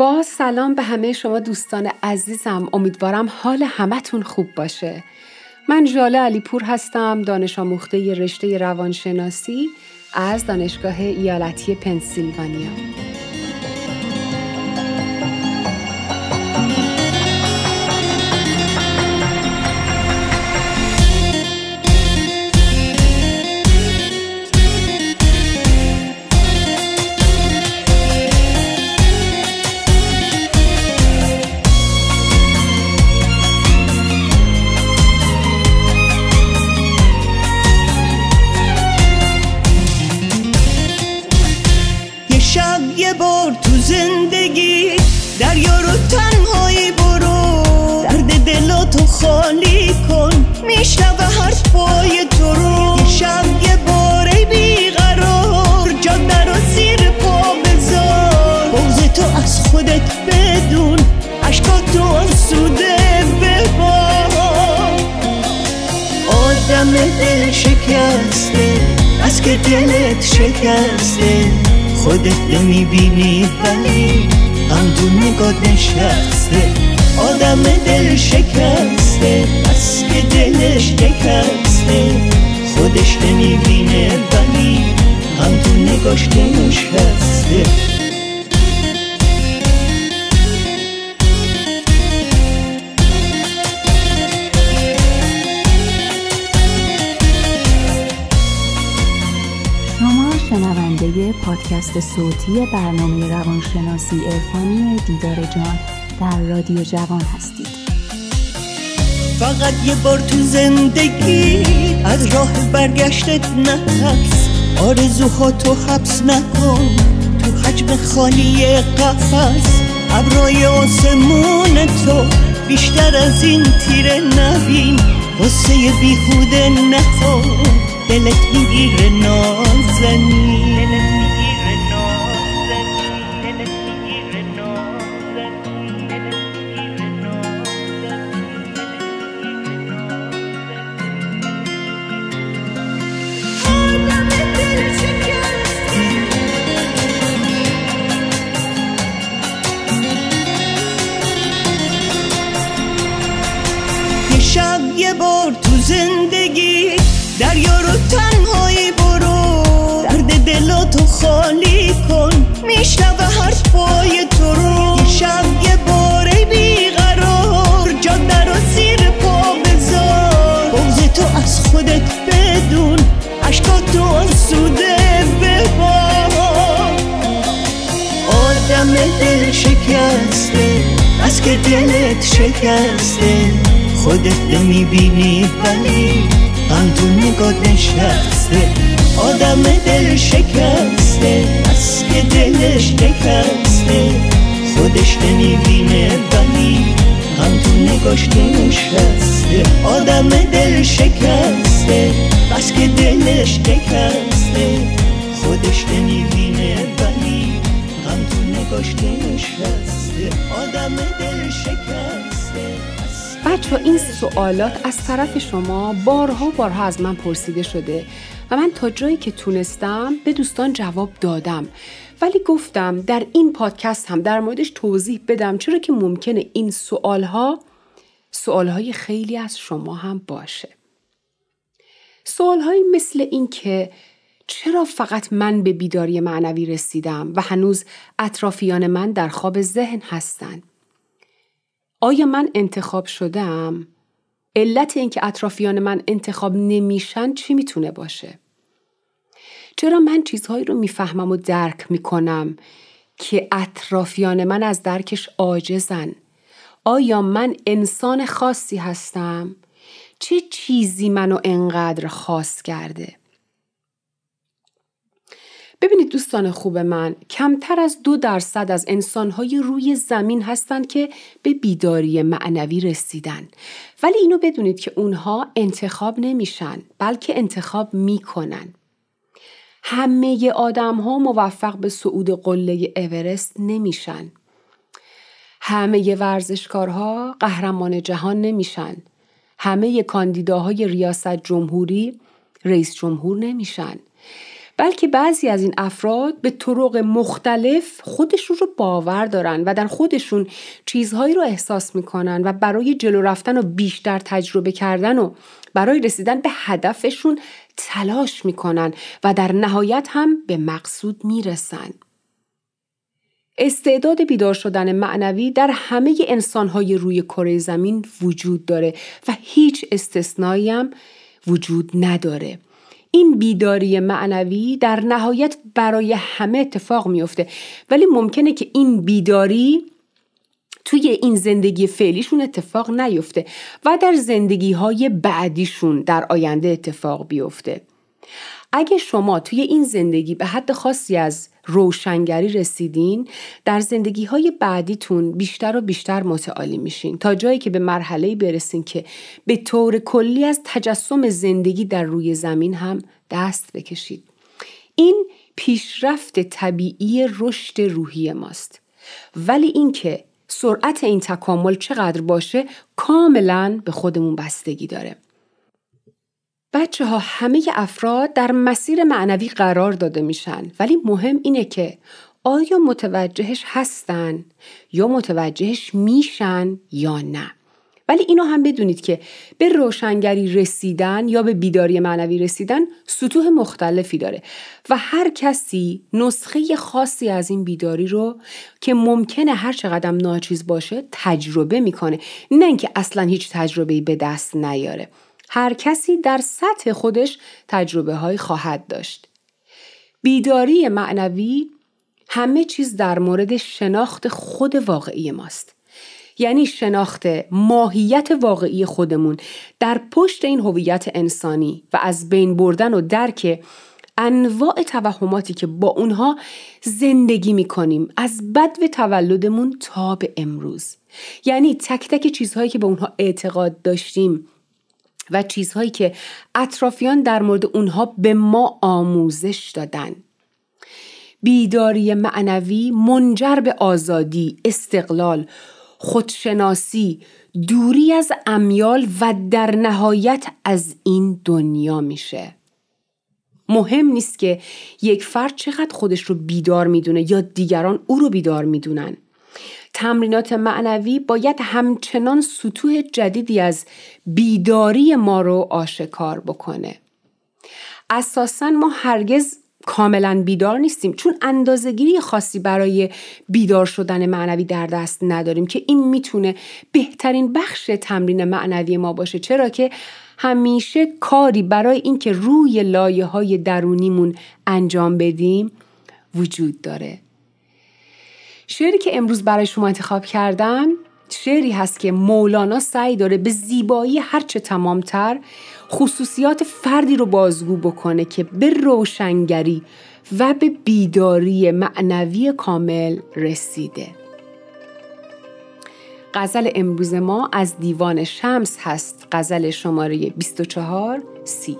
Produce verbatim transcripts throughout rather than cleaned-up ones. با سلام به همه شما دوستان عزیزم، امیدوارم حال همتون خوب باشه. من ژاله علیپور هستم، دانش آموخته رشته روانشناسی از دانشگاه ایالتی پنسیلوانیا. دلت شکسته خودت نمیبینی ولی غم تو نگاه نشسته. آدم دل شکسته بس که دلش شکسته خودش نمیبینه ولی غم تو نگاش نشسته. پادکست صوتی برنامه روانشناسی عرفانی دیدار جان در رادیو جوان هستید. فقط یه بار تو زندگی از راه برگشتت نترس، آرزوهاتو حبس نکن تو حجم خالی قفس، ابرای آسمون تو بیشتر از این تیره نبین، غصه بیهوده نخور دلت میگیره نازنین. دلت شکسته خودت نمیبینی ولی غم تو نگاه نشسته. آدم دل شکسته بس که دلش شکسته خودش نمیبینه ولی غم تو نگاش نشسته. آدم دل شکسته بس که دلش شکسته خودش نمیبینه ولی غم تو نگاش نشسته. بچه این سوالات از طرف شما بارها بارها از من پرسیده شده و من تا جایی که تونستم به دوستان جواب دادم، ولی گفتم در این پادکست هم در موردش توضیح بدم، چرا که ممکنه این سوالها سوالهای خیلی از شما هم باشه. سوالهایی مثل این که چرا فقط من به بیداری معنوی رسیدم و هنوز اطرافیان من در خواب ذهن هستند؟ آیا من انتخاب شدم؟ علت این که اطرافیان من انتخاب نمیشن چی میتونه باشه؟ چرا من چیزهایی رو میفهمم و درک میکنم که اطرافیان من از درکش عاجزن؟ آیا من انسان خاصی هستم؟ چه چیزی منو انقدر خاص کرده؟ ببینید دوستان خوب من، کمتر از دو درصد از انسان‌های روی زمین هستند که به بیداری معنوی رسیدن، ولی اینو بدونید که اونها انتخاب نمیشن بلکه انتخاب میکنن. همه آدم‌ها موفق به صعود قله اورست نمیشن. همه ورزشکارها قهرمان جهان نمیشن. همه کاندیداهای ریاست جمهوری رئیس جمهور نمیشن. بلکه بعضی از این افراد به طرق مختلف خودشون رو باور دارن و در خودشون چیزهایی رو احساس میکنن و برای جلو رفتن و بیشتر تجربه کردن و برای رسیدن به هدفشون تلاش میکنن و در نهایت هم به مقصود میرسن. استعداد بیدار شدن معنوی در همه انسان‌های روی کره زمین وجود داره و هیچ استثنایی هم وجود نداره. این بیداری معنوی در نهایت برای همه اتفاق میفته، ولی ممکنه که این بیداری توی این زندگی فعلیشون اتفاق نیفته و در زندگی‌های بعدیشون در آینده اتفاق بیفته. اگه شما توی این زندگی به حد خاصی از روشنگری رسیدین، در زندگی‌های بعدیتون بیشتر و بیشتر متعالی میشین تا جایی که به مرحله‌ای برسین که به طور کلی از تجسم زندگی در روی زمین هم دست بکشید. این پیشرفت طبیعی رشد روحی ماست، ولی اینکه سرعت این تکامل چقدر باشه کاملاً به خودمون بستگی داره. بچه ها، همه افراد در مسیر معنوی قرار داده میشن، ولی مهم اینه که آیا متوجهش هستن یا متوجهش میشن یا نه. ولی اینو هم بدونید که به روشنگری رسیدن یا به بیداری معنوی رسیدن سطوح مختلفی داره و هر کسی نسخه خاصی از این بیداری رو که ممکنه هر چقدر ناچیز باشه تجربه میکنه، نه اینکه اصلا هیچ تجربه‌ای به دست نیاره. هر کسی در سطح خودش تجربه های خواهد داشت. بیداری معنوی همه چیز در مورد شناخت خود واقعی ماست. یعنی شناخت ماهیت واقعی خودمون در پشت این هویت انسانی و از بین بردن و درک انواع توهماتی که با اونها زندگی میکنیم از بدو تولدمون تا به امروز. یعنی تک تک چیزهایی که به اونها اعتقاد داشتیم و چیزهایی که اطرافیان در مورد اونها به ما آموزش دادن. بیداری معنوی منجر به آزادی، استقلال، خودشناسی، دوری از امیال و در نهایت از این دنیا میشه. مهم نیست که یک فرد چقدر خودش رو بیدار میدونه یا دیگران او رو بیدار میدونن. تمرینات معنوی باید همچنان سطوح جدیدی از بیداری ما رو آشکار بکنه. اساساً ما هرگز کاملاً بیدار نیستیم، چون اندازه‌گیری خاصی برای بیدار شدن معنوی در دست نداریم که این میتونه بهترین بخش تمرین معنوی ما باشه، چرا که همیشه کاری برای این که روی لایه‌های درونیمون انجام بدیم وجود داره. شعری که امروز برای شما انتخاب کردم شعری هست که مولانا سعی داره به زیبایی هرچه تمامتر خصوصیات فردی رو بازگو بکنه که به روشنگری و به بیداری معنوی کامل رسیده. غزل امروز ما از دیوان شمس هست، غزل شماره بیست و چهار سی.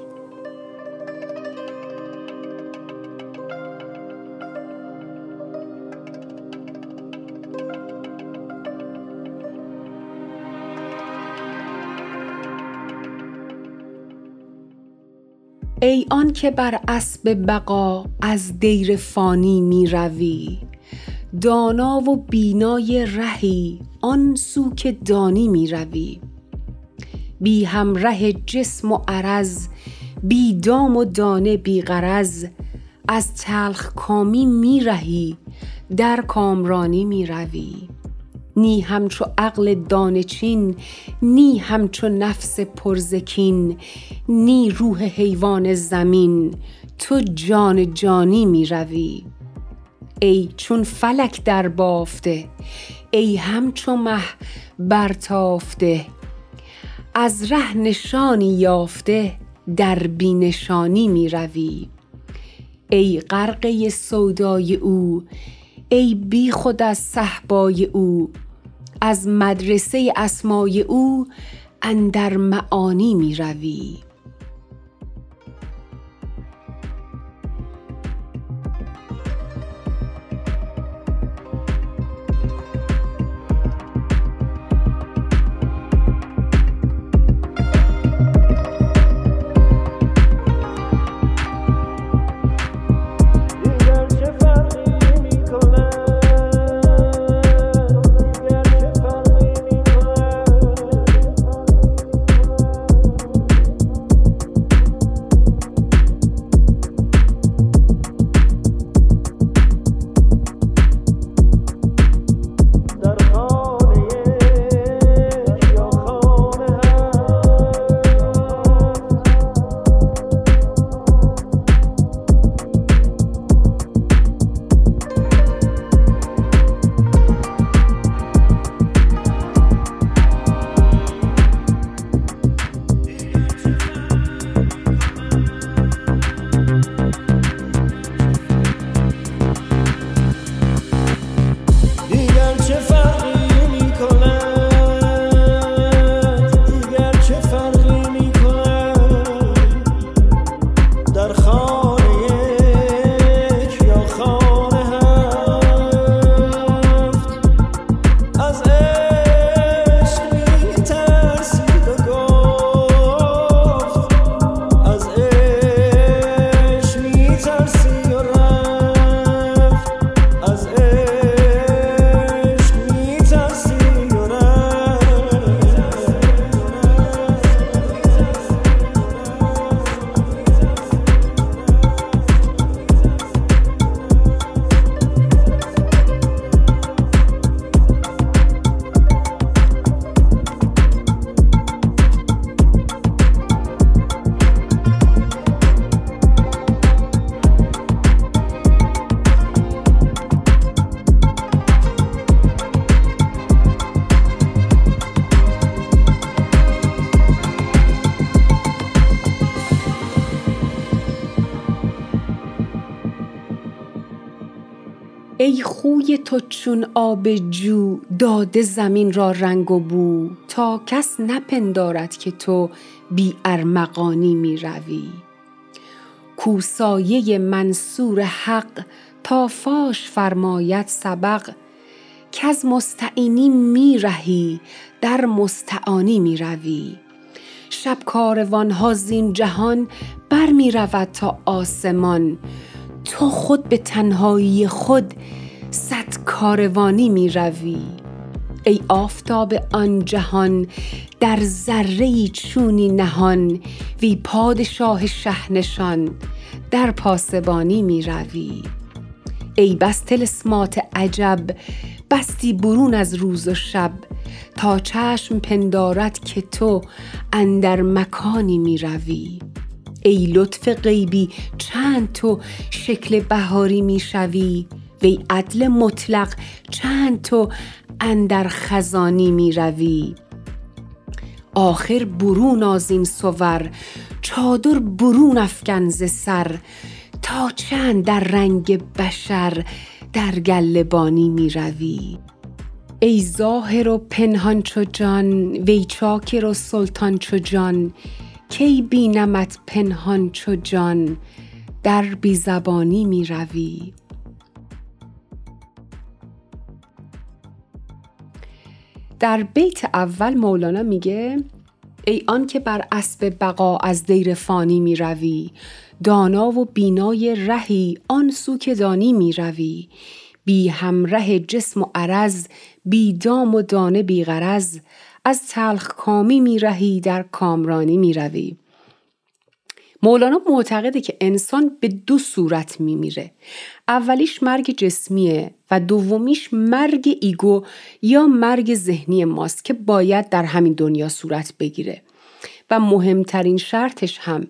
ای آن که بر اسب بقا از دیر فانی می روی، دانا و بینای رهی آن سو که دانی می روی. بی همره جسم و عرض، بی دام و دانه بی غرض، از تلخ کامی می رهی در کامرانی می روی. نی همچو عقل دانه چین، نی همچو نفس پرزکین، نی روح حیوان زمین، تو جان جانی می روی. ای چون فلک در بافته، ای همچو مه برتافته، از ره نشانی یافته در بی نشانی می روی. ای غرقه سودای او، ای بی خود از صحبای او، از مدرسه اسمای او اندر معانی می روی. ای خوی تو چون آب جو داده زمین را رنگ و بو، تا کس نپندارد که تو بی ارمغانی می روی. کوسایه منصور حق تا فاش فرماید سبق، کز مستعینی می رهی در مستعانی می روی. شب کاروانها زین جهان بر می رود تا آسمان، تو خود به تنهایی خود صد کاروانی می روی. ای آفتاب آن جهان در ذره‌ای چونی نهان، وی پادشاه شهنشان در پاسبانی می روی. ای بس طلسمات عجب بستی برون از روز و شب، تا چشم پندارد که تو اندر مکانی می روی. ای لطف غیبی چند تو شکل بهاری می شوی، وی عدل مطلق چند تو اندر خزانی می روی. آخر برون از این صور چادر برون افکن ز سر، تا چند در رنگ بشر در گلبانی می روی. ای ظاهر و پنهان چو جان، وی چاکر و سلطان چو جان، کی بینمت پنهان چو جان در بی زبانی می روی. در بیت اول مولانا میگه ای آن که بر اسب بقا از دیر فانی می روی، دانا و بینای رهی آن سو که دانی می روی. بی همره جسم و عرض، بی دام و دانه بی غرض، از تلخ کامی می رهی در کامرانی می روی. مولانا معتقده که انسان به دو صورت می میره. اولیش مرگ جسمیه و دومیش مرگ ایگو یا مرگ ذهنی ماست که باید در همین دنیا صورت بگیره و مهمترین شرطش هم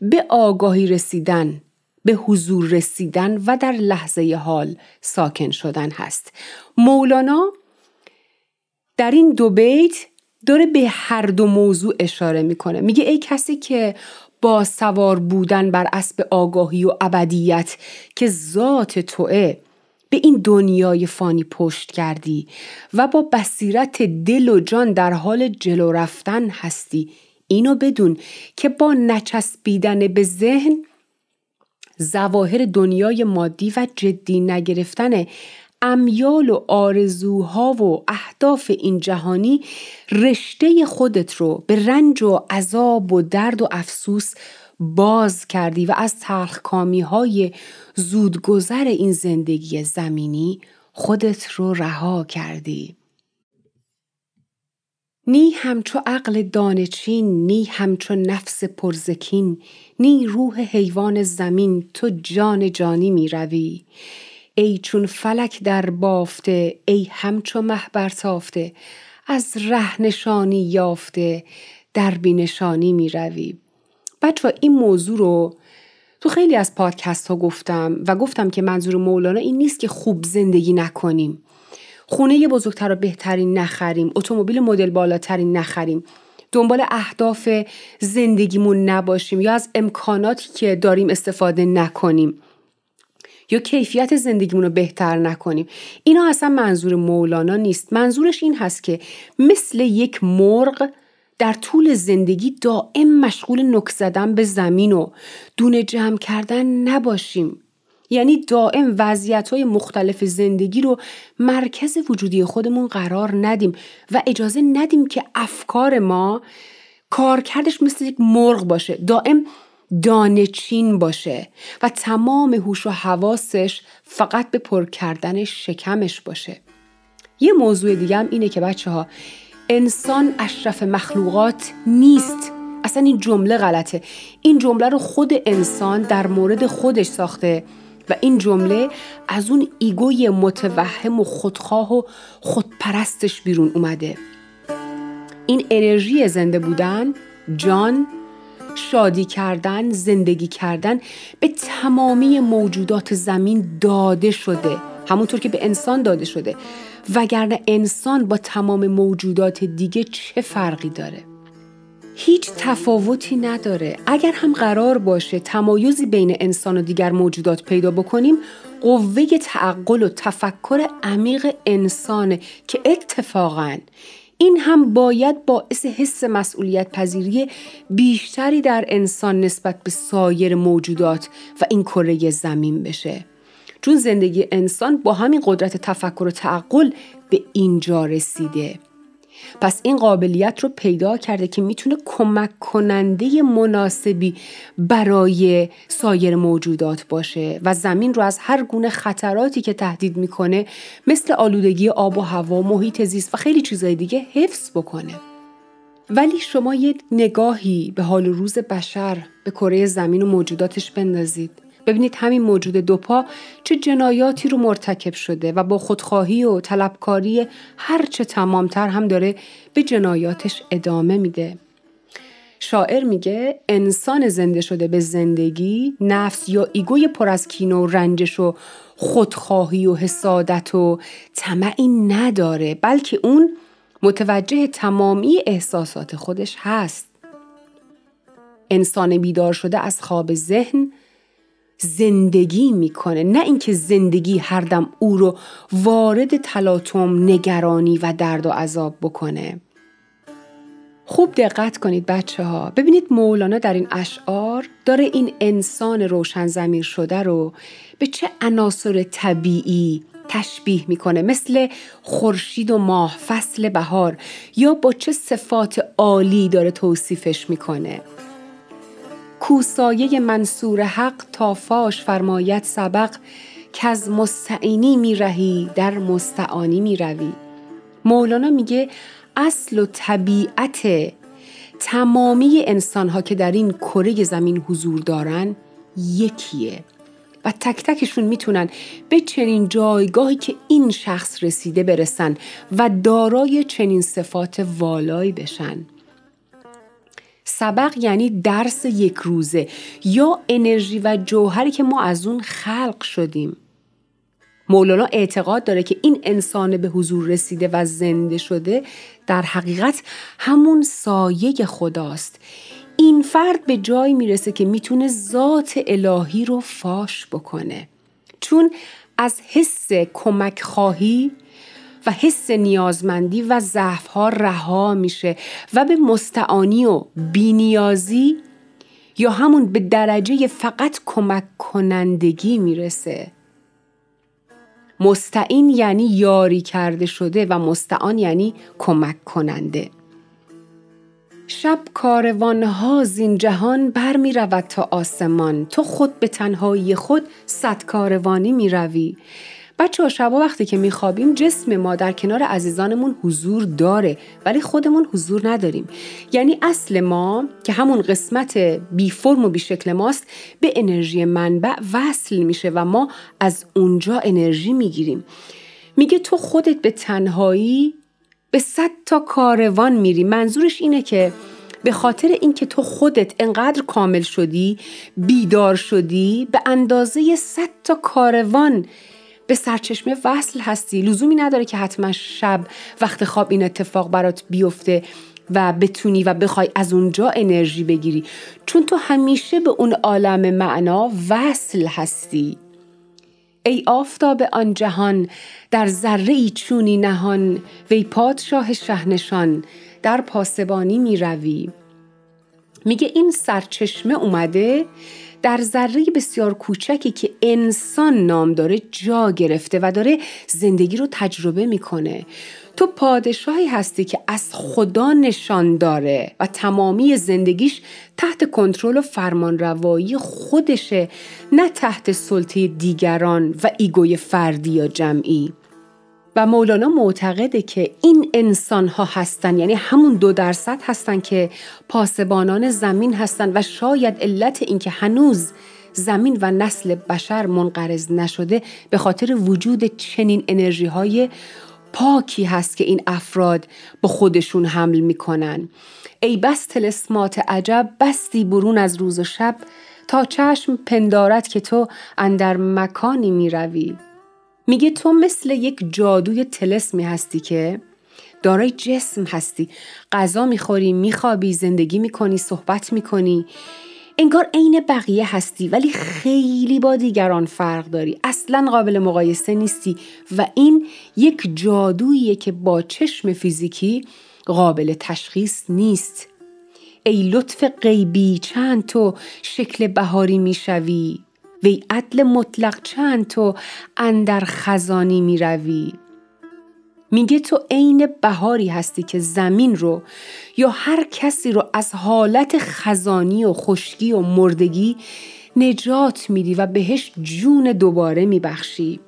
به آگاهی رسیدن، به حضور رسیدن و در لحظه حال ساکن شدن هست. مولانا در این دو بیت داره به هر دو موضوع اشاره میکنه. میگه ای کسی که با سوار بودن بر اسب آگاهی و ابدیت که ذات توئه به این دنیای فانی پشت کردی و با بصیرت دل و جان در حال جلو رفتن هستی، اینو بدون که با نچسبیدن به ذهن ظواهر دنیای مادی و جدی نگرفتن امیال و آرزوها و اهداف این جهانی رشته خودت رو به رنج و عذاب و درد و افسوس باز کردی و از تلخکامی های زودگذر این زندگی زمینی خودت رو رها کردی. نی همچو عقل دانچین، نی همچو نفس پرزکین، نی روح حیوان زمین، تو جان جانی می روی. ای چون فلک در بافته، ای همچو مه برتافته، از ره نشانی یافته در بی نشانی می روی. بچه ها این موضوع رو تو خیلی از پادکست ها گفتم و گفتم که منظور مولانا این نیست که خوب زندگی نکنیم، خونه بزرگتر و بهترین نخریم، اتومبیل مدل بالاترین نخریم، دنبال اهداف زندگیمون نباشیم یا از امکاناتی که داریم استفاده نکنیم یا کیفیت زندگیمون رو بهتر نکنیم. اینا اصلا منظور مولانا نیست. منظورش این هست که مثل یک مرغ در طول زندگی دائم مشغول نوک زدن به زمین و دونه جمع کردن نباشیم. یعنی دائم وضعیت‌های مختلف زندگی رو مرکز وجودی خودمون قرار ندیم و اجازه ندیم که افکار ما کارکردش مثل یک مرغ باشه، دائم دانه‌چین باشه و تمام هوش و حواسش فقط به پر کردن شکمش باشه. یه موضوع دیگه هم اینه که بچه‌ها، انسان اشرف مخلوقات نیست. اصلا این جمله غلطه. این جمله رو خود انسان در مورد خودش ساخته و این جمله از اون ایگوی متوهم و خودخواه و خودپرستش بیرون اومده. این انرژی زنده بودن، جان، شادی کردن، زندگی کردن به تمامی موجودات زمین داده شده، همونطور که به انسان داده شده، وگرنه انسان با تمام موجودات دیگه چه فرقی داره؟ هیچ تفاوتی نداره. اگر هم قرار باشه تمایزی بین انسان و دیگر موجودات پیدا بکنیم، قوه تعقل و تفکر عمیق انسانه که اتفاقاً این هم باید باعث حس مسئولیت پذیری بیشتری در انسان نسبت به سایر موجودات و این کره زمین بشه، چون زندگی انسان با همین قدرت تفکر و تعقل به اینجا رسیده. پس این قابلیت رو پیدا کرده که میتونه کمک کننده مناسبی برای سایر موجودات باشه و زمین رو از هر گونه خطراتی که تهدید میکنه، مثل آلودگی آب و هوا، محیط زیست و خیلی چیزای دیگه حفظ بکنه. ولی شما یه نگاهی به حال روز بشر، به کره زمین و موجوداتش بندازید، ببینید همین موجود دوپا چه جنایاتی رو مرتکب شده و با خودخواهی و طلبکاری هرچه تمامتر هم داره به جنایاتش ادامه میده. شاعر میگه انسان زنده شده به زندگی، نفس یا ایگوی پر از کینه و رنجش و خودخواهی و حسادت و طمعی نداره، بلکه اون متوجه تمامی احساسات خودش هست. انسان بیدار شده از خواب ذهن زندگی میکنه، نه اینکه زندگی هر دم او رو وارد تلاطم، نگرانی و درد و عذاب بکنه. خوب دقت کنید بچه ها، ببینید مولانا در این اشعار داره این انسان روشن ضمیر شده رو به چه عناصر طبیعی تشبیه میکنه، مثل خورشید و ماه، فصل بهار، یا با چه صفات عالی داره توصیفش میکنه. کوسایه منصور حق تا فاش فرماید سبق، که از مستعینی می رهی در مستعانی می روی. مولانا میگه اصل و طبیعت تمامی انسان ها که در این کره زمین حضور دارن یکیه و تک تکشون میتونن به چنین جایگاهی که این شخص رسیده برسن و دارای چنین صفات والایی بشن. سبق یعنی درس یک روزه یا انرژی و جوهری که ما از اون خلق شدیم. مولانا اعتقاد داره که این انسان به حضور رسیده و زنده شده در حقیقت همون سایه خداست. این فرد به جایی میرسه که میتونه ذات الهی رو فاش بکنه، چون از حس کمک خواهی و حس نیازمندی و ضعف‌ها رها میشه و به مستعانی و بی‌نیازی یا همون به درجه فقط کمک کنندگی میرسه. مستعین یعنی یاری کرده شده و مستعان یعنی کمک کننده. شب کاروان‌ها زین جهان بر می رود تا آسمان، تو خود به تنهایی خود صد کاروانی می روی. بچه ها، شبا وقتی که میخوابیم جسم ما در کنار عزیزانمون حضور داره ولی خودمون حضور نداریم. یعنی اصل ما که همون قسمت بی فرم و بی شکل ماست به انرژی منبع وصل میشه و ما از اونجا انرژی میگیریم. میگه تو خودت به تنهایی به صد تا کاروان میری. منظورش اینه که به خاطر اینکه تو خودت انقدر کامل شدی، بیدار شدی، به اندازه صد تا کاروان به سرچشمه وصل هستی. لزومی نداره که حتما شب وقت خواب این اتفاق برات بیفته و بتونی و بخوای از اونجا انرژی بگیری، چون تو همیشه به اون عالم معنا وصل هستی. ای آفتاب آن جهان، در ذره‌ای چونی نهان، وی پادشاه شهنشان، در پاسبانی می روی. میگه این سرچشمه اومده در ذره بسیار کوچکی که انسان نام داره جا گرفته و داره زندگی رو تجربه میکنه. تو پادشاهی هستی که از خدا نشان داره و تمامی زندگیش تحت کنترل و فرمانروایی خودشه، نه تحت سلطه دیگران و ایگوی فردی یا جمعی. و مولانا معتقده که این انسان‌ها هستن، یعنی همون دو درصد هستن که پاسبانان زمین هستن و شاید علت این که هنوز زمین و نسل بشر منقرض نشده به خاطر وجود چنین انرژی‌های پاکی هست که این افراد به خودشون حمل میکنن. ای بس طلسمات عجب، بستی برون از روز و شب، تا چشم پندارد که تو اندر مکانی میروی. میگه تو مثل یک جادوی طلسمی هستی که دارای جسم هستی، غذا میخوری، میخوابی، زندگی میکنی، صحبت میکنی، انگار عین بقیه هستی ولی خیلی با دیگران فرق داری، اصلا قابل مقایسه نیستی و این یک جادوییه که با چشم فیزیکی قابل تشخیص نیست. ای لطف غیبی چند تو شکل بهاری میشوی، وی عدل مطلق چند تو اندر خزانی می روی. میگه تو عین بهاری هستی که زمین رو یا هر کسی رو از حالت خزانی و خشکی و مردگی نجات میدی و بهش جون دوباره میبخشی.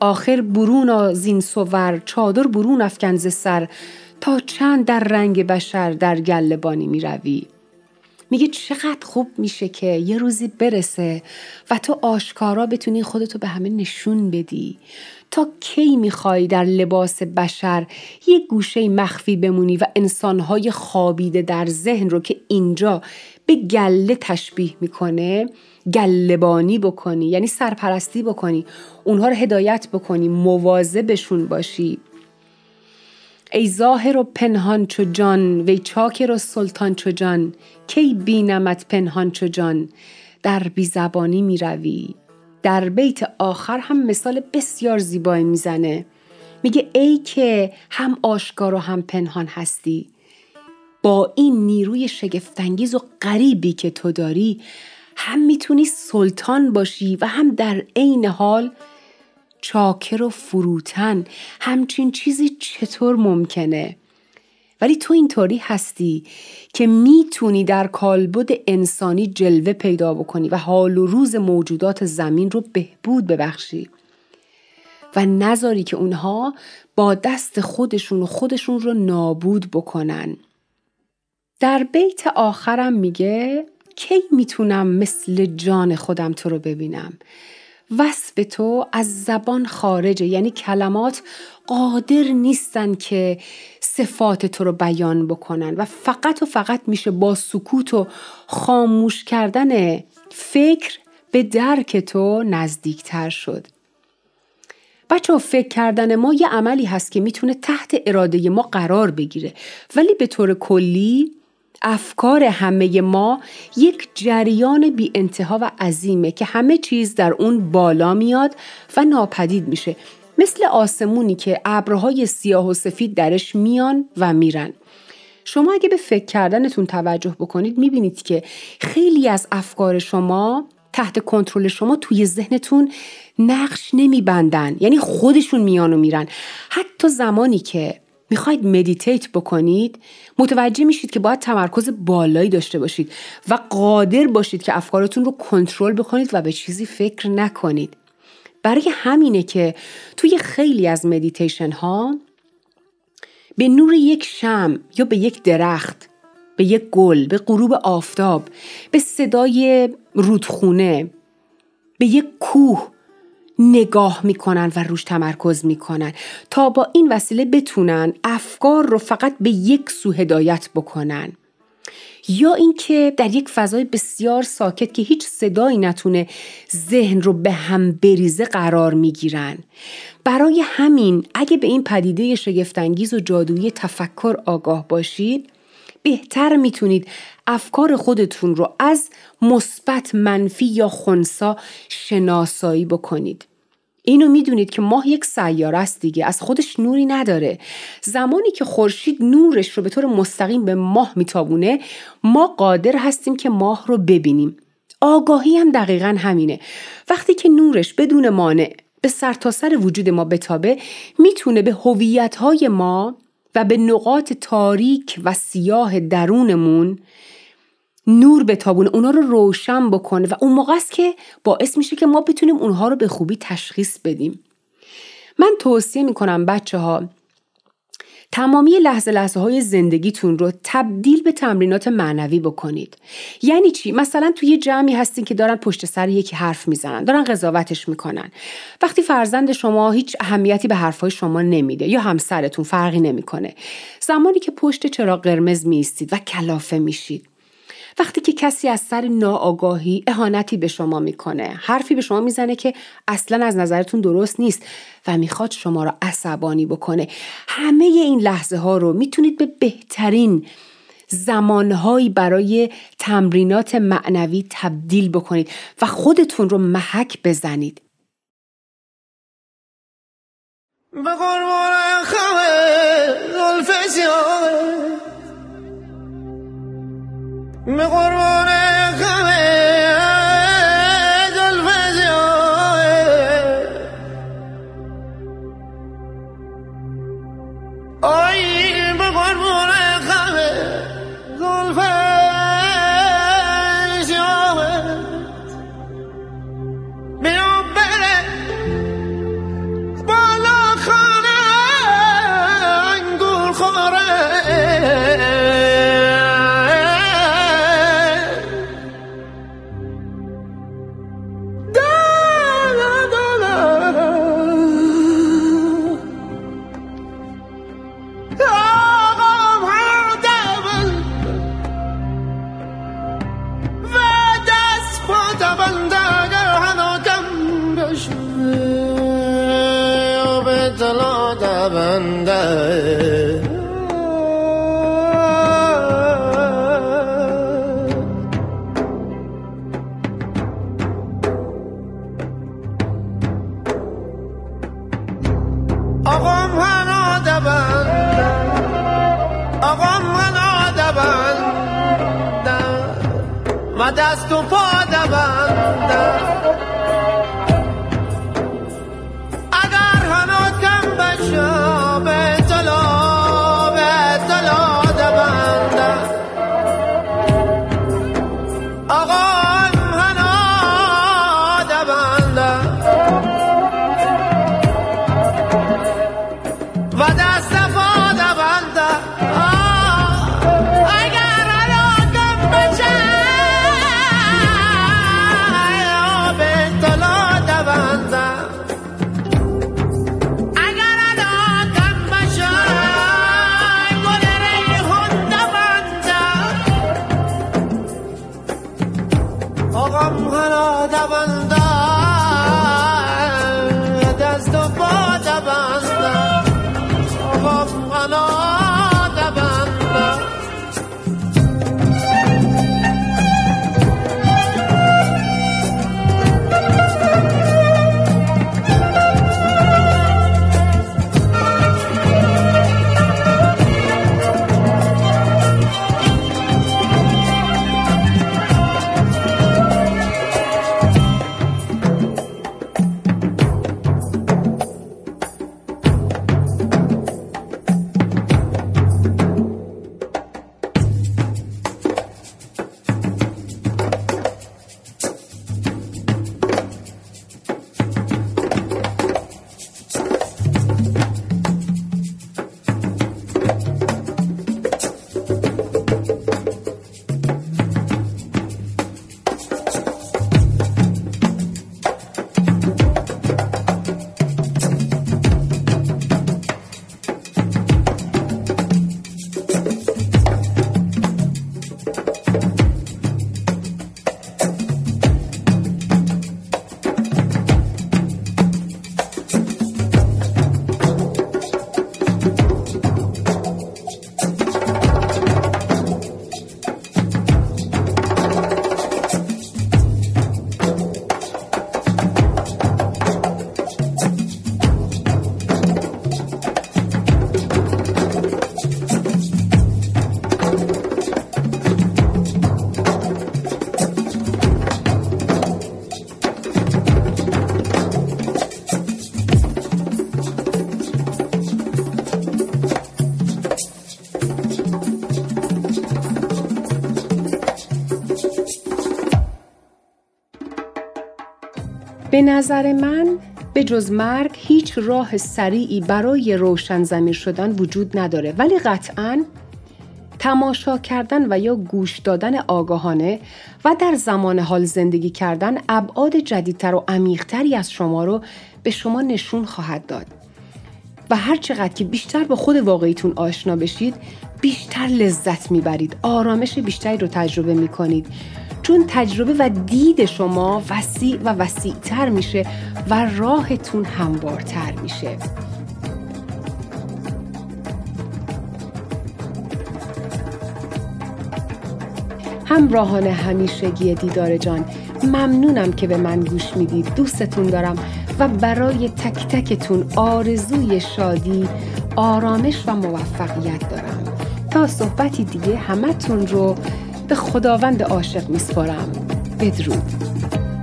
آخر برون آزین سوور، چادر برون افکن ز سر، تا چند در رنگ بشر در گله بانی می روی. میگه چقدر خوب میشه که یه روزی برسه و تو آشکارا بتونی خودتو به همه نشون بدی. تا کی میخوای در لباس بشر یه گوشه مخفی بمونی و انسانهای خوابیده در ذهن رو که اینجا به گله تشبیه میکنه گله‌بانی بکنی، یعنی سرپرستی بکنی، اونها رو هدایت بکنی، مواظبشون باشی. ای ظاهر و پنهان چو جان، وی چاکر و سلطان چو جان، کی بینمت پنهان چو جان، در بی زبانی می روی. در بیت آخر هم مثال بسیار زیبایی می زنه. میگه ای که هم آشکار و هم پنهان هستی، با این نیروی شگفت‌انگیز و غریبی که تو داری هم می تونی سلطان باشی و هم در عین حال چاکر و فروتن. همچین چیزی چطور ممکنه؟ ولی تو اینطوری هستی که میتونی در کالبد انسانی جلوه پیدا بکنی و حال و روز موجودات زمین رو بهبود ببخشی و نذاری که اونها با دست خودشون و خودشون رو نابود بکنن. در بیت آخرم میگه کی میتونم مثل جان خودم تو رو ببینم؟ وصف تو از زبان خارجه، یعنی کلمات قادر نیستن که صفات تو رو بیان بکنن و فقط و فقط میشه با سکوت و خاموش کردن فکر به درک تو نزدیکتر شد. بچه ها، فکر کردن ما یه عملی هست که میتونه تحت اراده ما قرار بگیره، ولی به طور کلی افکار همه ما یک جریان بی انتها و عظیمه که همه چیز در اون بالا میاد و ناپدید میشه، مثل آسمونی که ابرهای سیاه و سفید درش میان و میرن. شما اگه به فکر کردنتون توجه بکنید میبینید که خیلی از افکار شما تحت کنترل شما توی ذهنتون نقش نمیبندن، یعنی خودشون میان و میرن. حتی زمانی که میخواید مدیتیت بکنید متوجه میشید که باید تمرکز بالایی داشته باشید و قادر باشید که افکارتون رو کنترل بکنید و به چیزی فکر نکنید. برای همینه که توی خیلی از مدیتیشن ها به نور یک شمع یا به یک درخت، به یک گل، به غروب آفتاب، به صدای رودخونه، به یک کوه نگاه میکنن و روش تمرکز میکنن تا با این وسیله بتونن افکار رو فقط به یک سو هدایت بکنن. یا اینکه در یک فضای بسیار ساکت که هیچ صدایی نتونه ذهن رو به هم بریزه قرار میگیرن. برای همین اگه به این پدیده شگفت‌انگیز و جادویی تفکر آگاه باشید بهتر میتونید افکار خودتون رو از مثبت، منفی یا خنثی شناسایی بکنید. اینو میدونید که ماه یک سیاره است دیگه، از خودش نوری نداره. زمانی که خورشید نورش رو به طور مستقیم به ماه میتابونه، ما قادر هستیم که ماه رو ببینیم. آگاهی هم دقیقاً همینه. وقتی که نورش بدون مانع به سرتاسر وجود ما بتابه، میتونه به هویت‌های ما و به نقاط تاریک و سیاه درونمون نور بتابونه، اونا رو روشن بکنه و اون موقع است که باعث میشه که ما بتونیم اونها رو به خوبی تشخیص بدیم. من توصیه میکنم بچه ها تمامی لحظه لحظه های زندگیتون رو تبدیل به تمرینات معنوی بکنید. یعنی چی؟ مثلا توی یه جمعی هستین که دارن پشت سر یکی حرف میزنن، دارن قضاوتش میکنن. وقتی فرزند شما هیچ اهمیتی به حرفای شما نمیده یا همسرتون، فرقی نمیکنه. زمانی که پشت چراغ قرمز میایستید و کلافه میشید، وقتی که کسی از سر ناآگاهی اهانتی به شما میکنه، حرفی به شما میزنه که اصلا از نظرتون درست نیست و میخواد شما را عصبانی بکنه، همه این لحظه ها رو میتونید به بهترین زمانهایی برای تمرینات معنوی تبدیل بکنید و خودتون رو محک بزنید. مقرون خمه دل فزیه آی مقرون خمه دل فزیه بیرون بره بالا خانه انگور خوره نظر من به جز مرگ هیچ راه سریعی برای روشن ضمیر شدن وجود نداره، ولی قطعاً تماشا کردن و یا گوش دادن آگاهانه و در زمان حال زندگی کردن ابعاد جدیدتر و عمیقتری از شما رو به شما نشون خواهد داد و هر چقدر که بیشتر با خود واقعیتون آشنا بشید بیشتر لذت میبرید، آرامش بیشتری رو تجربه میکنید، چون تجربه و دید شما وسیع و وسیعتر میشه و راهتون هموارتر میشه. همراهان همیشگی دیدار جان، ممنونم که به من گوش میدید، دوستتون دارم و برای تک تکتون آرزوی شادی، آرامش و موفقیت دارم. تا صحبتی دیگه همتون رو به خداوند عاشق میسپارم. بدرود.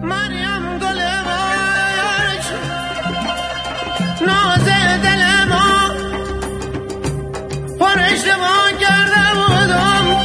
مریم گل غرش ناز دل ما پر اشتباه کرده بودم،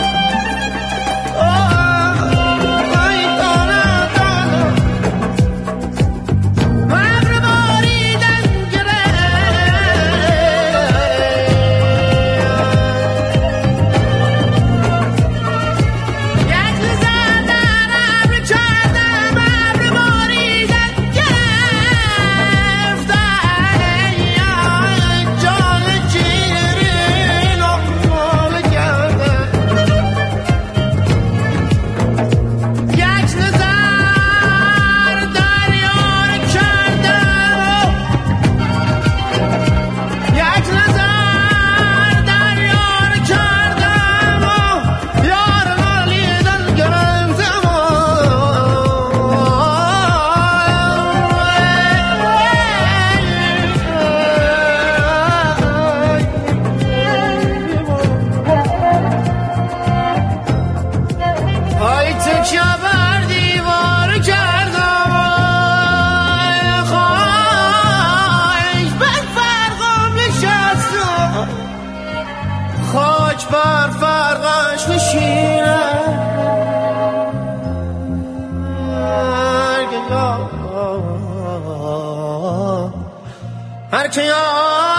هر که